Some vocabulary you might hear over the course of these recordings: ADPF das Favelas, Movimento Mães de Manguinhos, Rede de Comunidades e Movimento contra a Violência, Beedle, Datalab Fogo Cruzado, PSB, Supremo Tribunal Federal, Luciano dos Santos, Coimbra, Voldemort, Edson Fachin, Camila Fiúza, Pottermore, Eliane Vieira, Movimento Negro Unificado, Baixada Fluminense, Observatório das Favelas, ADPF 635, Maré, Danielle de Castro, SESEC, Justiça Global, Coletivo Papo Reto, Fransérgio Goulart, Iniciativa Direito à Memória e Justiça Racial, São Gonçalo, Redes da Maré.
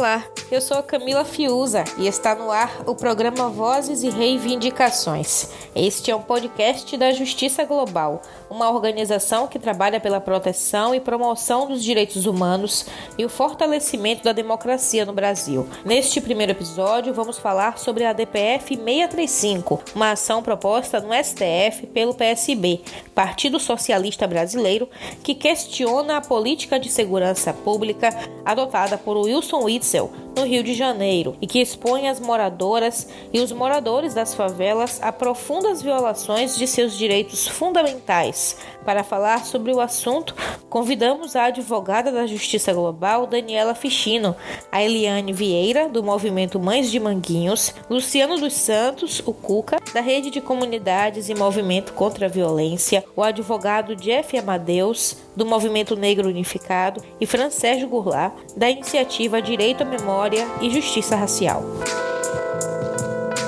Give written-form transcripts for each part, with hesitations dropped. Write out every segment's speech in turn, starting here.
Goulart. Eu sou a Camila Fiúza e está no ar o programa Vozes e Reivindicações. Este é um podcast da Justiça Global, uma organização que trabalha pela proteção e promoção dos direitos humanos e o fortalecimento da democracia no Brasil. Neste primeiro episódio, vamos falar sobre a ADPF 635, uma ação proposta no STF pelo PSB, Partido Socialista Brasileiro, que questiona a política de segurança pública adotada por Wilson Witzel no Rio de Janeiro e que expõe as moradoras e os moradores das favelas a profundas violações de seus direitos fundamentais. Para falar sobre o assunto, convidamos a advogada da Justiça Global, Daniela Fichino, a Eliane Vieira, do Movimento Mães de Manguinhos, Luciano dos Santos, o Cuca, da Rede de Comunidades e Movimento contra a Violência, o advogado Jeff Amadeus, do Movimento Negro Unificado, e Fransérgio Goulart, da Iniciativa Direito à Memória e Justiça Racial.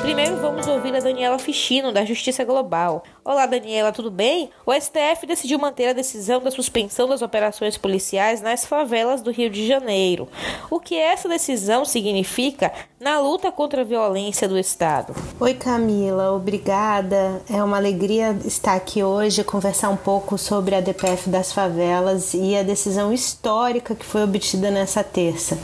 Primeiro vamos ouvir a Daniela Fichino, da Justiça Global. Olá, Daniela, tudo bem? O STF decidiu manter a decisão da suspensão das operações policiais nas favelas do Rio de Janeiro. O que essa decisão significa na luta contra a violência do Estado? Oi, Camila, obrigada. É uma alegria estar aqui hoje, conversar um pouco sobre a ADPF das favelas e a decisão histórica que foi obtida nessa terça.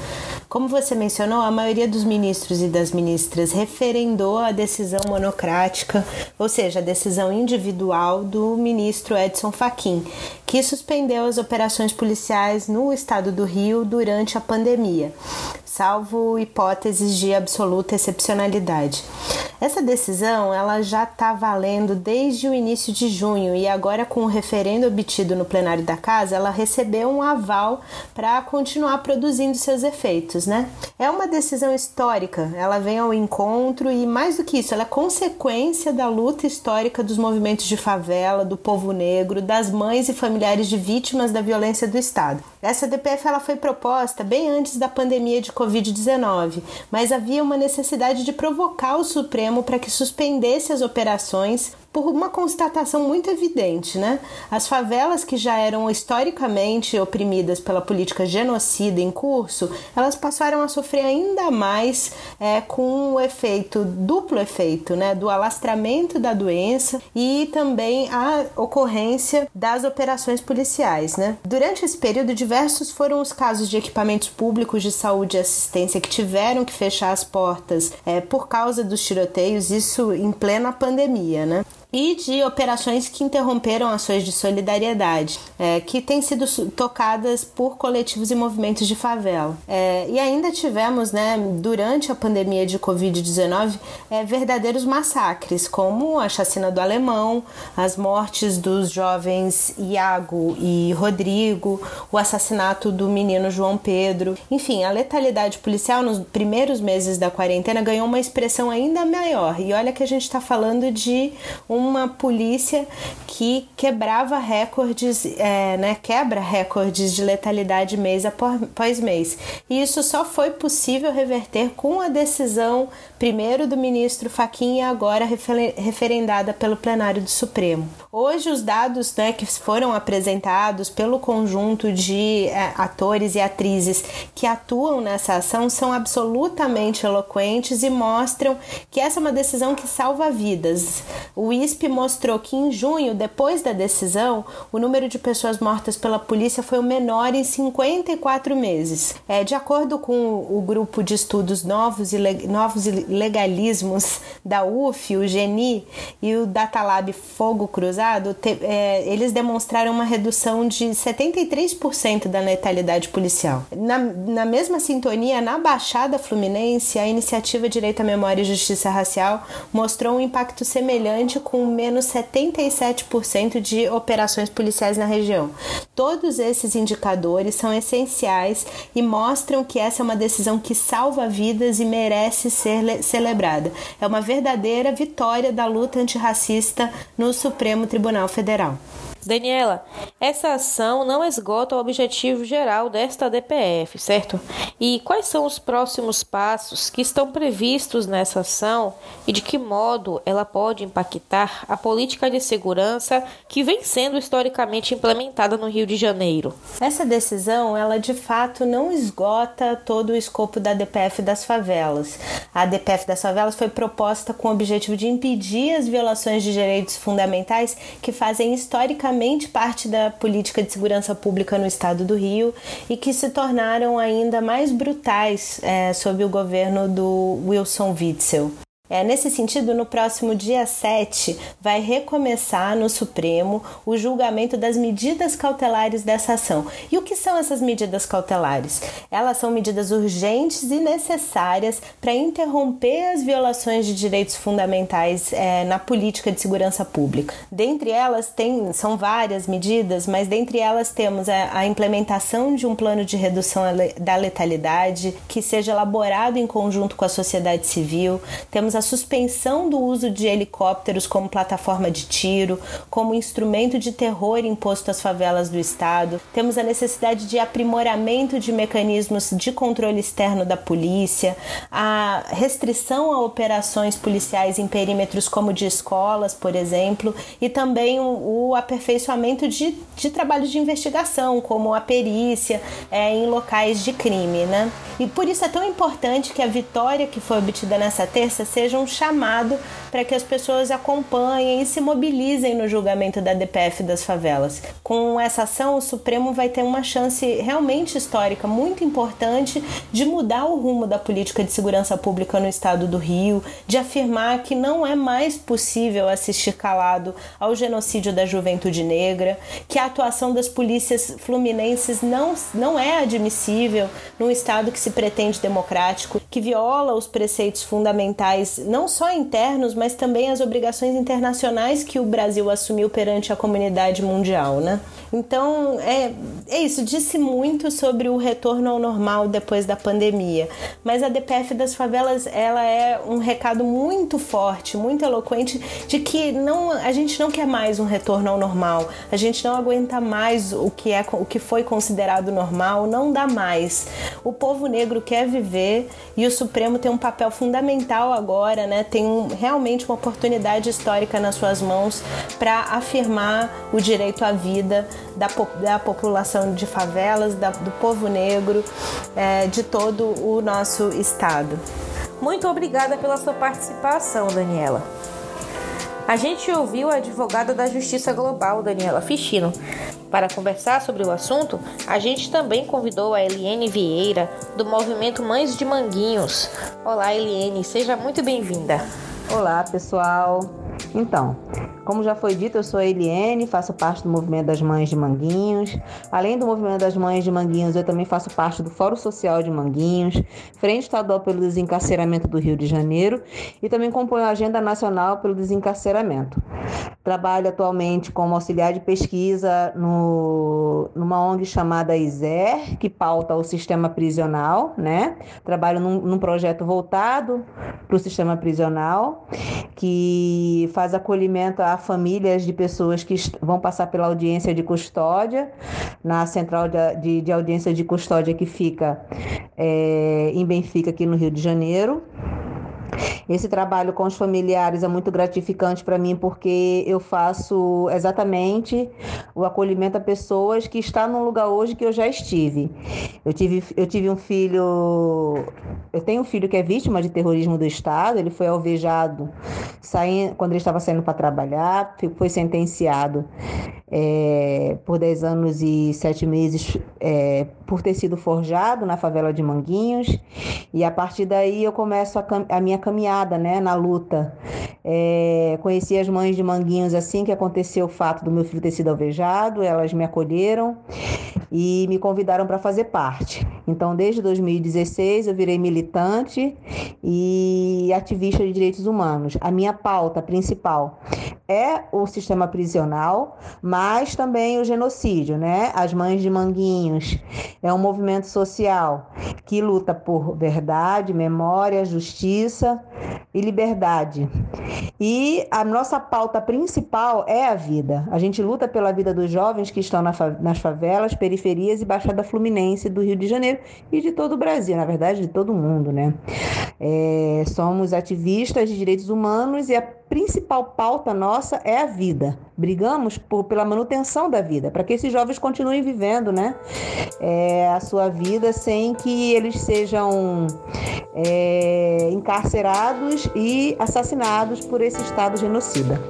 Como você mencionou, a maioria dos ministros e das ministras referendou a decisão monocrática, ou seja, a decisão individual do ministro Edson Fachin, que suspendeu as operações policiais no estado do Rio durante a pandemia, salvo hipóteses de absoluta excepcionalidade. Essa decisão ela já está valendo desde o início de junho e agora, com o referendo obtido no plenário da Casa, ela recebeu um aval para continuar produzindo seus efeitos, né? É uma decisão histórica, ela vem ao encontro e, mais do que isso, ela é consequência da luta histórica dos movimentos de favela, do povo negro, das mães e familiares de vítimas da violência do Estado. Essa DPF ela foi proposta bem antes da pandemia de Covid-19, mas havia uma necessidade de provocar o Supremo para que suspendesse as operações por uma constatação muito evidente, né? As favelas que já eram historicamente oprimidas pela política genocida em curso, elas passaram a sofrer ainda mais com o efeito, duplo efeito, né? Do alastramento da doença e também a ocorrência das operações policiais, né? Durante esse período, diversos foram os casos de equipamentos públicos de saúde e assistência que tiveram que fechar as portas por causa dos tiroteios, isso em plena pandemia, né? E de operações que interromperam ações de solidariedade, que têm sido tocadas por coletivos e movimentos de favela. E ainda tivemos, né, durante a pandemia de Covid-19, verdadeiros massacres, como a chacina do Alemão, as mortes dos jovens Iago e Rodrigo, o assassinato do menino João Pedro. Enfim, a letalidade policial nos primeiros meses da quarentena ganhou uma expressão ainda maior. E olha que a gente está falando de uma polícia que quebrava recordes, quebra recordes de letalidade mês após mês. E isso só foi possível reverter com a decisão primeiro do ministro Fachin e agora referendada pelo plenário do Supremo. Hoje os dados, né, que foram apresentados pelo conjunto de atores e atrizes que atuam nessa ação são absolutamente eloquentes e mostram que essa é uma decisão que salva vidas. O ISP mostrou que em junho, depois da decisão, o número de pessoas mortas pela polícia foi o menor em 54 meses. De acordo com o grupo de estudos novos e legalismos da UFF, o GENI e o Datalab Fogo Cruzado, eles demonstraram uma redução de 73% da letalidade policial. Na mesma sintonia, na Baixada Fluminense, a Iniciativa Direito à Memória e Justiça Racial mostrou um impacto semelhante com menos 77% de operações policiais na região. Todos esses indicadores são essenciais e mostram que essa é uma decisão que salva vidas e merece ser celebrada. É uma verdadeira vitória da luta antirracista no Supremo Tribunal Federal. Daniela, essa ação não esgota o objetivo geral desta ADPF, certo? E quais são os próximos passos que estão previstos nessa ação e de que modo ela pode impactar a política de segurança que vem sendo historicamente implementada no Rio de Janeiro? Essa decisão, ela de fato não esgota todo o escopo da ADPF das favelas. A ADPF das favelas foi proposta com o objetivo de impedir as violações de direitos fundamentais que fazem historicamente parte da política de segurança pública no estado do Rio e que se tornaram ainda mais brutais sob o governo do Wilson Witzel. Nesse sentido, no próximo dia 7, vai recomeçar no Supremo o julgamento das medidas cautelares dessa ação. E o que são essas medidas cautelares? Elas são medidas urgentes e necessárias para interromper as violações de direitos fundamentais na política de segurança pública. Dentre elas, são várias medidas, mas dentre elas temos a implementação de um plano de redução da letalidade que seja elaborado em conjunto com a sociedade civil. Temos a suspensão do uso de helicópteros como plataforma de tiro, como instrumento de terror imposto às favelas do estado. Temos a necessidade de aprimoramento de mecanismos de controle externo da polícia, a restrição a operações policiais em perímetros como de escolas, por exemplo, e também o aperfeiçoamento de trabalhos de investigação, como a perícia em locais de crime, né? E por isso é tão importante que a vitória que foi obtida nessa terça seja um chamado para que as pessoas acompanhem e se mobilizem no julgamento da ADPF das favelas. Com essa ação, o Supremo vai ter uma chance realmente histórica, muito importante, de mudar o rumo da política de segurança pública no estado do Rio, de afirmar que não é mais possível assistir calado ao genocídio da juventude negra, que a atuação das polícias fluminenses não é admissível num estado que se pretende democrático, que viola os preceitos fundamentais não só internos, mas também as obrigações internacionais que o Brasil assumiu perante a comunidade mundial, né? Então, é isso. Disse muito sobre o retorno ao normal depois da pandemia, mas a DPF das favelas, ela é um recado muito forte, muito eloquente de que a gente não quer mais um retorno ao normal, a gente não aguenta mais o que foi considerado normal, não dá mais. O povo negro quer viver e o Supremo tem um papel fundamental agora, né, tem realmente uma oportunidade histórica nas suas mãos para afirmar o direito à vida da população de favelas, do povo negro, de todo o nosso estado. Muito obrigada pela sua participação, Daniela. A gente ouviu a advogada da Justiça Global, Daniela Fichino. Para conversar sobre o assunto, a gente também convidou a Eliane Vieira, do Movimento Mães de Manguinhos. Olá, Eliane, seja muito bem-vinda. Olá, pessoal. Então, como já foi dito, eu sou a Eliane, faço parte do Movimento das Mães de Manguinhos. Além do Movimento das Mães de Manguinhos, eu também faço parte do Fórum Social de Manguinhos, Frente Estadual pelo Desencarceramento do Rio de Janeiro e também compõe a Agenda Nacional pelo Desencarceramento. Trabalho atualmente como auxiliar de pesquisa numa ONG chamada ISER, que pauta o sistema prisional, né? Trabalho num projeto voltado para o sistema prisional, que faz acolhimento a famílias de pessoas que vão passar pela audiência de custódia, na central de audiência de custódia que fica em Benfica, aqui no Rio de Janeiro. Esse trabalho com os familiares é muito gratificante para mim porque eu faço exatamente o acolhimento a pessoas que está num lugar hoje que eu já estive. Eu tenho um filho que é vítima de terrorismo do Estado, ele foi alvejado quando ele estava saindo para trabalhar, foi sentenciado por 10 anos e 7 meses por ter sido forjado na favela de Manguinhos, e a partir daí eu começo a minha caminhada, né, na luta. Conheci as mães de Manguinhos assim que aconteceu o fato do meu filho ter sido alvejado, elas me acolheram e me convidaram para fazer parte. Então, desde 2016, eu virei militante e ativista de direitos humanos. A minha pauta principal é o sistema prisional, mas também o genocídio, né? As Mães de Manguinhos é um movimento social que luta por verdade, memória, justiça, e liberdade. E a nossa pauta principal é a vida. A gente luta pela vida dos jovens que estão nas favelas, periferias e Baixada Fluminense do Rio de Janeiro e de todo o Brasil, na verdade, de todo o mundo, né? Somos ativistas de direitos humanos e a principal pauta nossa é a vida. Brigamos pela manutenção da vida, para que esses jovens continuem vivendo, né? A sua vida sem que eles sejam encarcerados e assassinados por esse Estado genocida.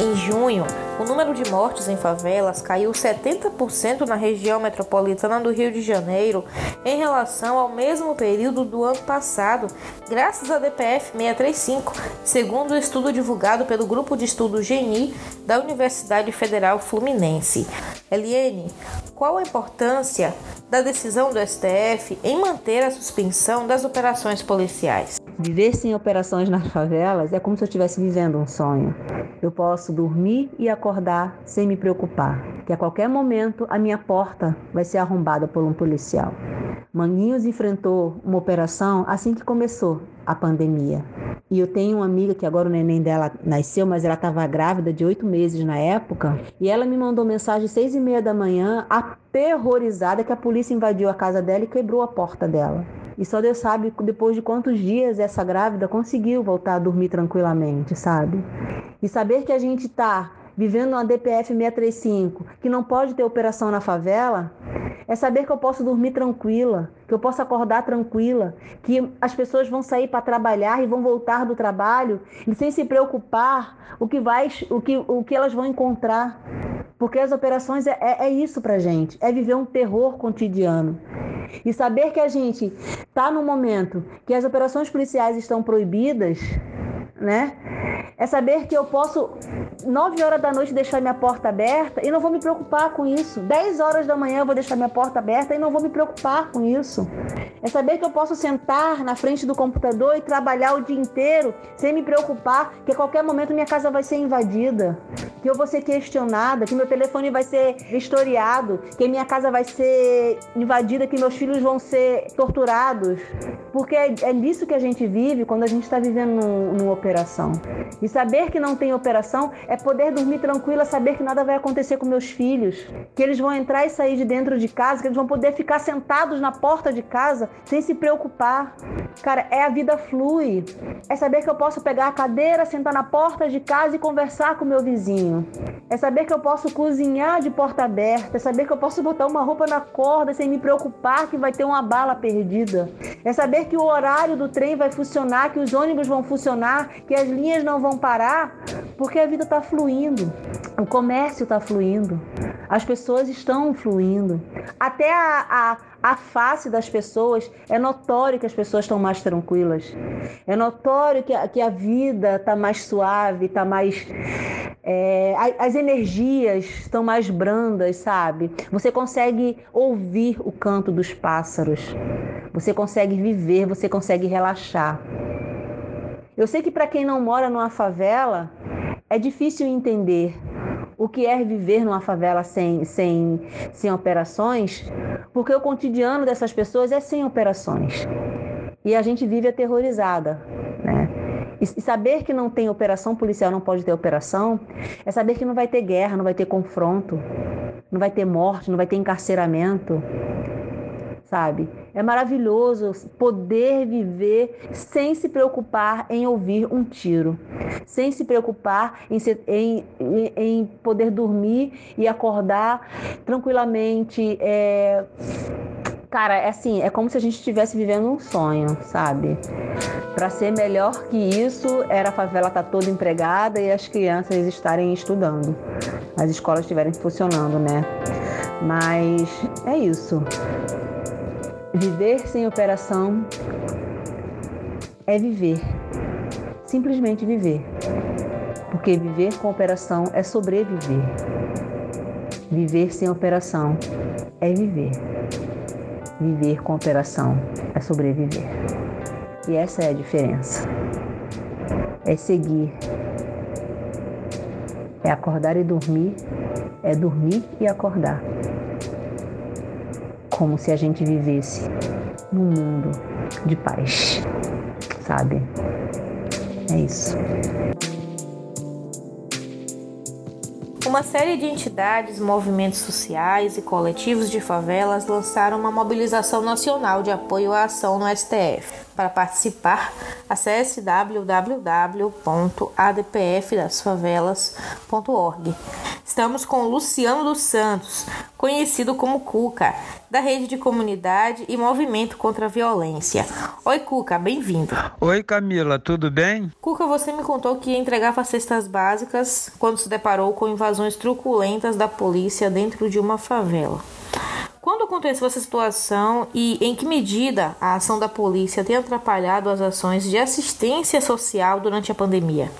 Em junho, o número de mortes em favelas caiu 70% na região metropolitana do Rio de Janeiro em relação ao mesmo período do ano passado, graças à ADPF 635, segundo o estudo divulgado pelo Grupo de Estudo GENI da Universidade Federal Fluminense. Eliane, qual a importância da decisão do STF em manter a suspensão das operações policiais? Viver sem operações nas favelas é como se eu estivesse vivendo um sonho. Eu posso dormir e acordar sem me preocupar, que a qualquer momento a minha porta vai ser arrombada por um policial. Manguinhos enfrentou uma operação assim que começou a pandemia. E eu tenho uma amiga que agora o neném dela nasceu, mas ela estava grávida de 8 meses na época, e ela me mandou mensagem às 6:30 da manhã, aterrorizada que a polícia invadiu a casa dela e quebrou a porta dela. E só Deus sabe depois de quantos dias essa grávida conseguiu voltar a dormir tranquilamente, sabe? E saber que a gente está vivendo uma ADPF 635, que não pode ter operação na favela, é saber que eu posso dormir tranquila, que eu posso acordar tranquila, que as pessoas vão sair para trabalhar e vão voltar do trabalho e sem se preocupar o que elas vão encontrar. Porque as operações é isso pra gente, é viver um terror cotidiano. E saber que a gente tá num momento que as operações policiais estão proibidas, né? É saber que eu posso 9 horas da noite deixar minha porta aberta e não vou me preocupar com isso. 10 horas da manhã eu vou deixar minha porta aberta e não vou me preocupar com isso. É saber que eu posso sentar na frente do computador e trabalhar o dia inteiro sem me preocupar que a qualquer momento minha casa vai ser invadida, que eu vou ser questionada, que meu telefone vai ser vistoriado, que minha casa vai ser invadida, que meus filhos vão ser torturados. Porque é nisso que a gente vive quando a gente está vivendo numa operação. E saber que não tem operação é poder dormir tranquila, saber que nada vai acontecer com meus filhos, que eles vão entrar e sair de dentro de casa, que eles vão poder ficar sentados na porta de casa sem se preocupar. Cara, a vida flui. É saber que eu posso pegar a cadeira, sentar na porta de casa e conversar com meu vizinho. É saber que eu posso cozinhar de porta aberta. É saber que eu posso botar uma roupa na corda sem me preocupar que vai ter uma bala perdida. É saber que o horário do trem vai funcionar, que os ônibus vão funcionar, que as linhas não vão parar, porque a vida está fluindo, o comércio está fluindo, as pessoas estão fluindo, até a face das pessoas, é notório que as pessoas estão mais tranquilas, é notório que a vida está mais suave, está mais... as energias estão mais brandas, sabe? Você consegue ouvir o canto dos pássaros, você consegue viver, você consegue relaxar. Eu sei que para quem não mora numa favela, é difícil entender o que é viver numa favela sem operações, porque o cotidiano dessas pessoas é sem operações. E a gente vive aterrorizada, né? E saber que não tem operação policial, não pode ter operação, é saber que não vai ter guerra, não vai ter confronto, não vai ter morte, não vai ter encarceramento, sabe? É maravilhoso poder viver sem se preocupar em ouvir um tiro, sem se preocupar em poder dormir e acordar tranquilamente. Cara, é como se a gente estivesse vivendo um sonho, sabe? Para ser melhor que isso, era a favela estar toda empregada e as crianças estarem estudando, as escolas estiverem funcionando, né? Mas é isso. Viver sem operação é viver, simplesmente viver, porque viver com operação é sobreviver. Viver sem operação é viver, viver com operação é sobreviver. E essa é a diferença, é seguir, é acordar e dormir, é dormir e acordar. Como se a gente vivesse num mundo de paz. sabe. É isso. Uma série de entidades, movimentos sociais e coletivos de favelas lançaram uma mobilização nacional de apoio à ação no STF. Para participar, acesse www.adpfdasfavelas.org. Estamos com Luciano dos Santos, conhecido como Cuca, da Rede de Comunidade e Movimento contra a Violência. Oi, Cuca, bem-vindo. Oi, Camila, tudo bem? Cuca, você me contou que entregava cestas básicas quando se deparou com invasões truculentas da polícia dentro de uma favela. Quando aconteceu essa situação e em que medida a ação da polícia tem atrapalhado as ações de assistência social durante a pandemia?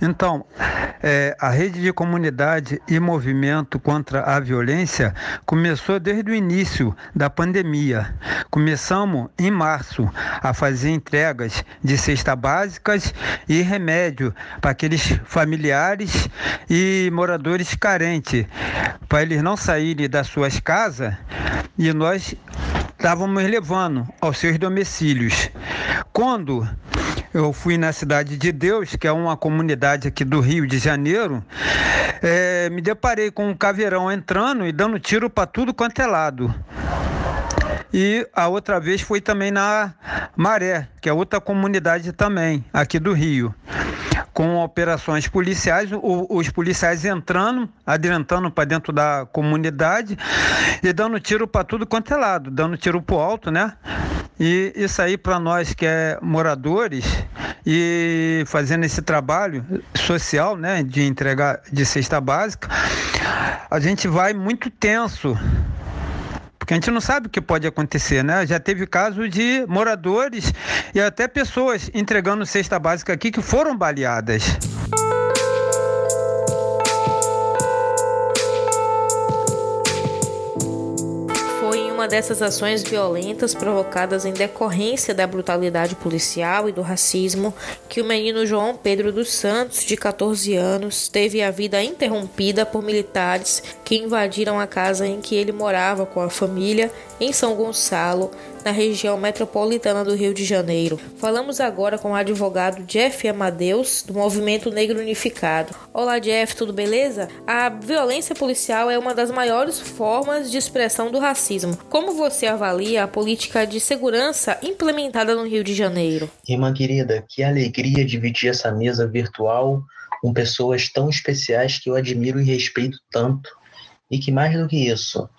Então, a Rede de Comunidade e Movimento contra a Violência começou desde o início da pandemia. Começamos em março a fazer entregas de cestas básicas e remédio para aqueles familiares e moradores carentes, para eles não saírem das suas casas, e nós estávamos levando aos seus domicílios. Quando eu fui na Cidade de Deus, que é uma comunidade aqui do Rio de Janeiro, me deparei com um caveirão entrando e dando tiro para tudo quanto é lado. E a outra vez foi também na Maré, que é outra comunidade também aqui do Rio, com operações policiais, os policiais entrando, adentrando para dentro da comunidade e dando tiro para tudo quanto é lado, dando tiro para o alto, né? E isso aí para nós que é moradores e fazendo esse trabalho social, né, de entregar de cesta básica, a gente vai muito tenso, porque a gente não sabe o que pode acontecer, né? Já teve caso de moradores e até pessoas entregando cesta básica aqui que foram baleadas. Dessas ações violentas provocadas em decorrência da brutalidade policial e do racismo que o menino João Pedro dos Santos, de 14 anos, teve a vida interrompida por militares que invadiram a casa em que ele morava com a família em São Gonçalo, na região metropolitana do Rio de Janeiro. Falamos agora com o advogado Jeff Amadeus, do Movimento Negro Unificado. Olá, Jeff, tudo beleza? A violência policial é uma das maiores formas de expressão do racismo. Como você avalia a política de segurança implementada no Rio de Janeiro? Irmã querida, que alegria dividir essa mesa virtual com pessoas tão especiais que eu admiro e respeito tanto. E que mais do que isso,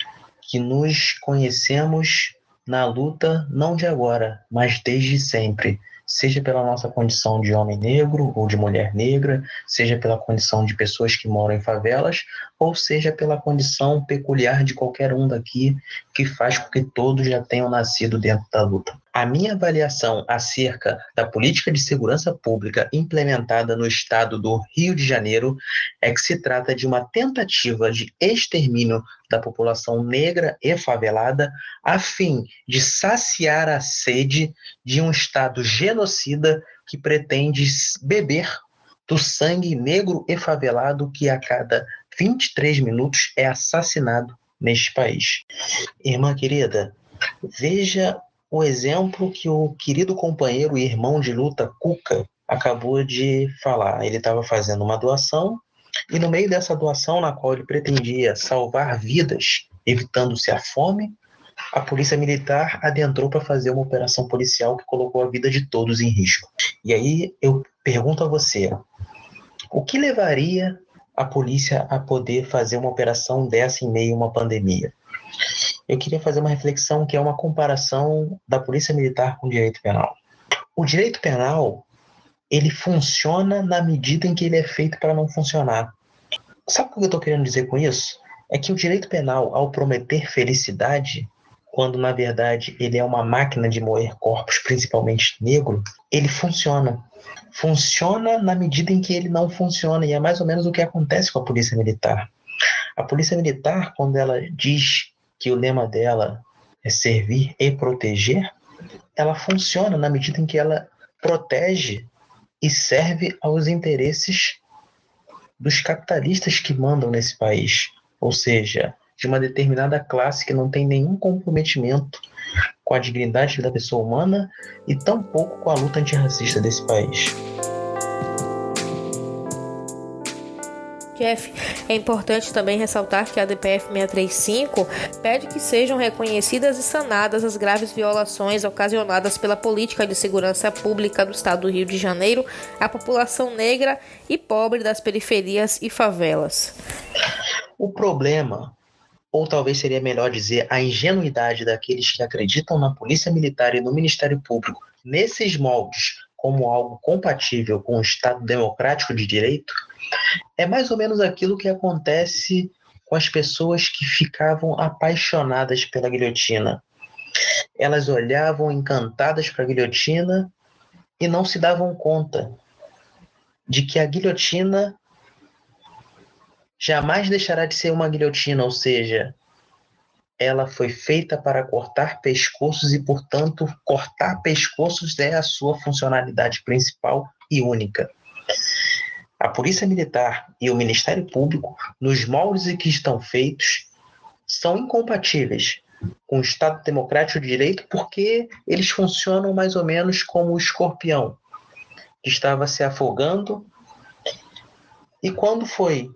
que nos conhecemos na luta, não de agora, mas desde sempre, seja pela nossa condição de homem negro ou de mulher negra, seja pela condição de pessoas que moram em favelas, ou seja pela condição peculiar de qualquer um daqui, que faz com que todos já tenham nascido dentro da luta. A minha avaliação acerca da política de segurança pública implementada no estado do Rio de Janeiro é que se trata de uma tentativa de extermínio da população negra e favelada a fim de saciar a sede de um estado genocida que pretende beber do sangue negro e favelado que a cada 23 minutos é assassinado neste país. Irmã querida, veja o exemplo que o querido companheiro e irmão de luta, Cuca, acabou de falar. Ele estava fazendo uma doação e no meio dessa doação, na qual ele pretendia salvar vidas, evitando-se a fome, a polícia militar adentrou para fazer uma operação policial que colocou a vida de todos em risco. E aí eu pergunto a você, o que levaria a polícia a poder fazer uma operação dessa em meio a uma pandemia? Eu queria fazer uma reflexão que é uma comparação da polícia militar com o direito penal. O direito penal, ele funciona na medida em que ele é feito para não funcionar. Sabe o que eu estou querendo dizer com isso? É que o direito penal, ao prometer felicidade, quando na verdade ele é uma máquina de moer corpos, principalmente negro, ele funciona. Funciona na medida em que ele não funciona, e é mais ou menos o que acontece com a polícia militar. A polícia militar, quando ela diz que o lema dela é servir e proteger, ela funciona na medida em que ela protege e serve aos interesses dos capitalistas que mandam nesse país, ou seja, de uma determinada classe que não tem nenhum comprometimento com a dignidade da pessoa humana e tampouco com a luta antirracista desse país. Jeff, é importante também ressaltar que a ADPF 635 pede que sejam reconhecidas e sanadas as graves violações ocasionadas pela política de segurança pública do Estado do Rio de Janeiro à população negra e pobre das periferias e favelas. O problema, ou talvez seria melhor dizer a ingenuidade daqueles que acreditam na Polícia Militar e no Ministério Público nesses moldes como algo compatível com o Estado democrático de direito, é mais ou menos aquilo que acontece com as pessoas que ficavam apaixonadas pela guilhotina. Elas olhavam encantadas para a guilhotina e não se davam conta de que a guilhotina jamais deixará de ser uma guilhotina, ou seja, ela foi feita para cortar pescoços e, portanto, cortar pescoços é a sua funcionalidade principal e única. A Polícia Militar e o Ministério Público, nos moldes em que estão feitos, são incompatíveis com o Estado Democrático de Direito porque eles funcionam mais ou menos como o escorpião que estava se afogando e, quando foi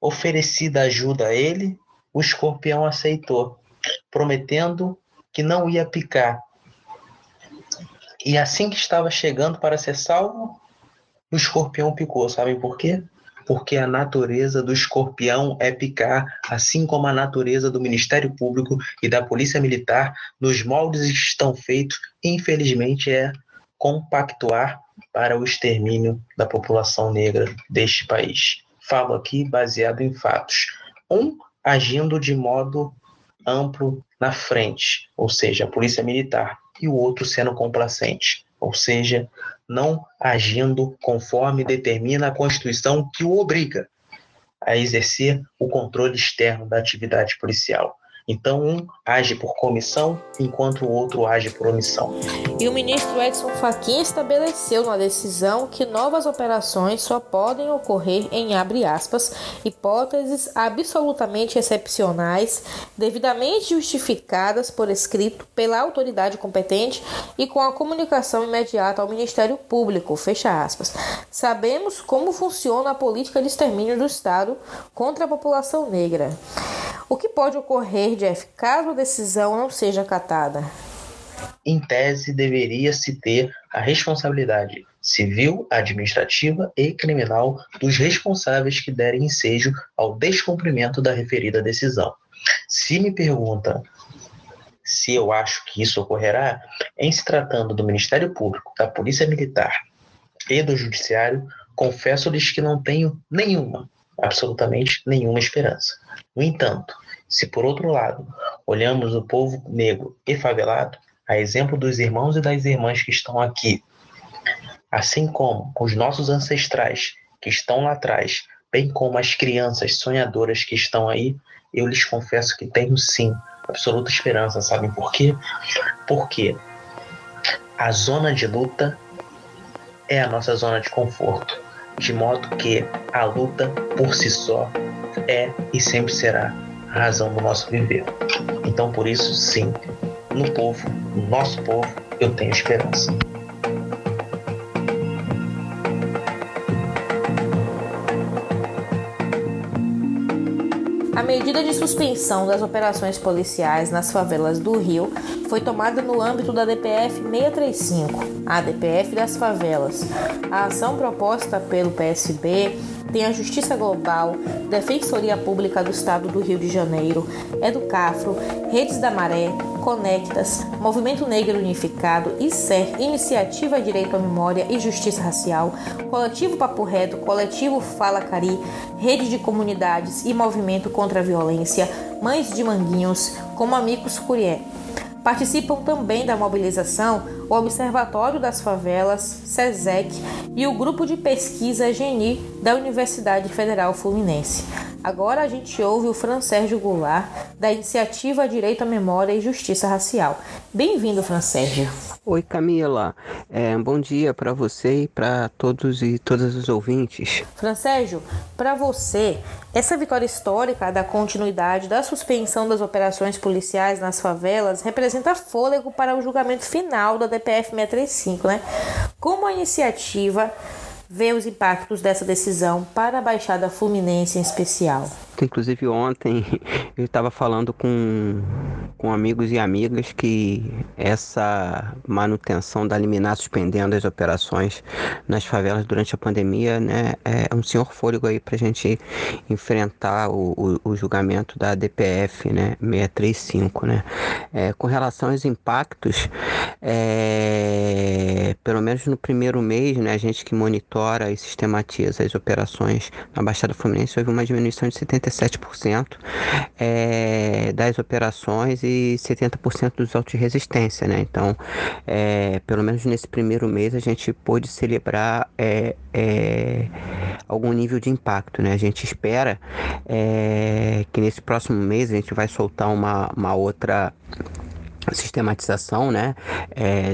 oferecida ajuda a ele, o escorpião aceitou, prometendo que não ia picar. E assim que estava chegando para ser salvo, o escorpião picou. Sabem por quê? Porque a natureza do escorpião é picar, assim como a natureza do Ministério Público e da Polícia Militar, nos moldes que estão feitos, infelizmente, é compactuar para o extermínio da população negra deste país. Falo aqui baseado em fatos. Agindo de modo amplo na frente, ou seja, a Polícia Militar, e o outro sendo complacente, ou seja, não agindo conforme determina a Constituição que o obriga a exercer o controle externo da atividade policial. Então, um age por comissão, enquanto o outro age por omissão. E o ministro Edson Fachin estabeleceu na decisão que novas operações só podem ocorrer em, abre aspas, hipóteses absolutamente excepcionais, devidamente justificadas por escrito pela autoridade competente e com a comunicação imediata ao Ministério Público, fecha aspas. Sabemos como funciona a política de extermínio do Estado contra a população negra. O que pode ocorrer, Jeff, caso a decisão não seja acatada? Em tese, deveria-se ter a responsabilidade civil, administrativa e criminal dos responsáveis que derem ensejo ao descumprimento da referida decisão. Se me pergunta se eu acho que isso ocorrerá, em se tratando do Ministério Público, da Polícia Militar e do Judiciário, confesso-lhes que não tenho nenhuma, absolutamente nenhuma esperança. No entanto, se por outro lado olhamos o povo negro e favelado, a exemplo dos irmãos e das irmãs que estão aqui, assim como os nossos ancestrais que estão lá atrás, bem como as crianças sonhadoras que estão aí, eu lhes confesso que tenho sim absoluta esperança. Sabem por quê? Porque a zona de luta é a nossa zona de conforto, de modo que a luta por si só é e sempre será a razão do nosso viver. Então, por isso, sim, no povo, no nosso povo, eu tenho esperança. A medida de suspensão das operações policiais nas favelas do Rio foi tomada no âmbito da ADPF 635, a ADPF das favelas. A ação proposta pelo PSB tem a Justiça Global, Defensoria Pública do Estado do Rio de Janeiro, Educafro, Redes da Maré, Conectas, Movimento Negro Unificado, ISER, Iniciativa Direito à Memória e Justiça Racial, Coletivo Papo Reto, Coletivo Fala Cari, Rede de Comunidades e Movimento contra a Violência, Mães de Manguinhos, como Amigos Curié. Participam também da mobilização o Observatório das Favelas, SESEC, e o Grupo de Pesquisa GENI da Universidade Federal Fluminense. Agora a gente ouve o Fransérgio Goulart, da Iniciativa Direito à Memória e Justiça Racial. Bem-vindo, Fransérgio. Oi, Camila. Bom dia para você e para todos e todas os ouvintes. Fransérgio, para você, essa vitória histórica da continuidade da suspensão das operações policiais nas favelas representa fôlego para o julgamento final da ADPF 635, né? Como a iniciativa vê os impactos dessa decisão para a Baixada Fluminense em especial? Inclusive ontem eu estava falando com amigos e amigas que essa manutenção da liminar suspendendo as operações nas favelas durante a pandemia, né, é um senhor fôlego aí para a gente enfrentar o julgamento da ADPF, né, 635. Né? Com relação aos impactos, pelo menos no primeiro mês, né, a gente que monitora e sistematiza as operações na Baixada Fluminense, houve uma diminuição de 77% das operações e 70% dos autos de resistência, né? Então, pelo menos nesse primeiro mês, a gente pôde celebrar algum nível de impacto, né? A gente espera que nesse próximo mês a gente vai soltar uma outra sistematização, né,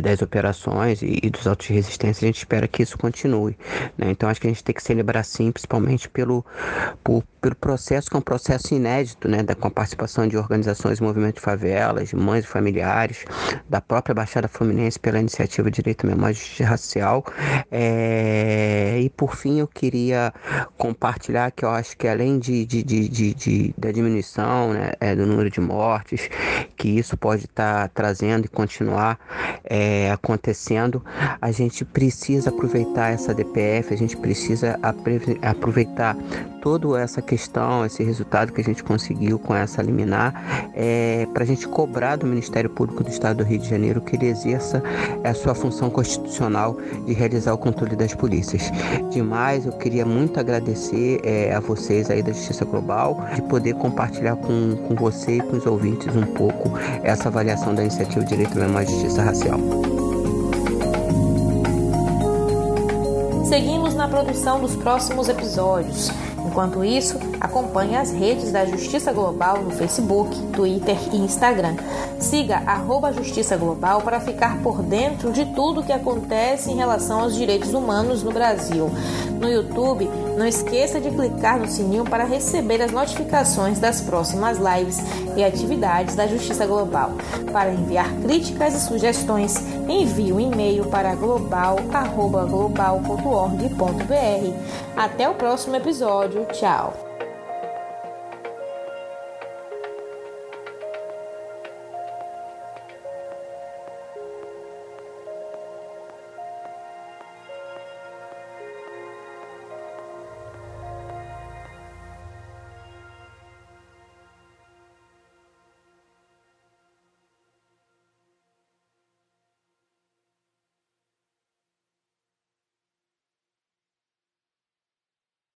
das operações e dos autos de resistência. A gente espera que isso continue, né? Então acho que a gente tem que celebrar sim, principalmente pelo processo, que é um processo inédito, né, com a participação de organizações e movimentos de favelas, de mães e familiares, da própria Baixada Fluminense pela Iniciativa Direito à Memória e Justiça Racial. E por fim eu queria compartilhar que eu acho que além da diminuição, né, do número de mortes, que isso pode estar trazendo e continuar acontecendo, a gente precisa aproveitar essa DPF, a gente precisa aproveitar toda essa questão, esse resultado que a gente conseguiu com essa liminar, para a gente cobrar do Ministério Público do Estado do Rio de Janeiro que ele exerça a sua função constitucional de realizar o controle das polícias. Demais, eu queria muito agradecer a vocês aí da Justiça Global de poder compartilhar com você e com os ouvintes um pouco essa avaliação da Iniciativa Direito à Memória e Justiça Racial. Seguimos na produção dos próximos episódios. Enquanto isso, acompanhe as redes da Justiça Global no Facebook, Twitter e Instagram. Siga @JustiçaGlobal para ficar por dentro de tudo que acontece em relação aos direitos humanos no Brasil. No YouTube, não esqueça de clicar no sininho para receber as notificações das próximas lives e atividades da Justiça Global. Para enviar críticas e sugestões, envie um e-mail para global@global.org.br. Até o próximo episódio. Tchau!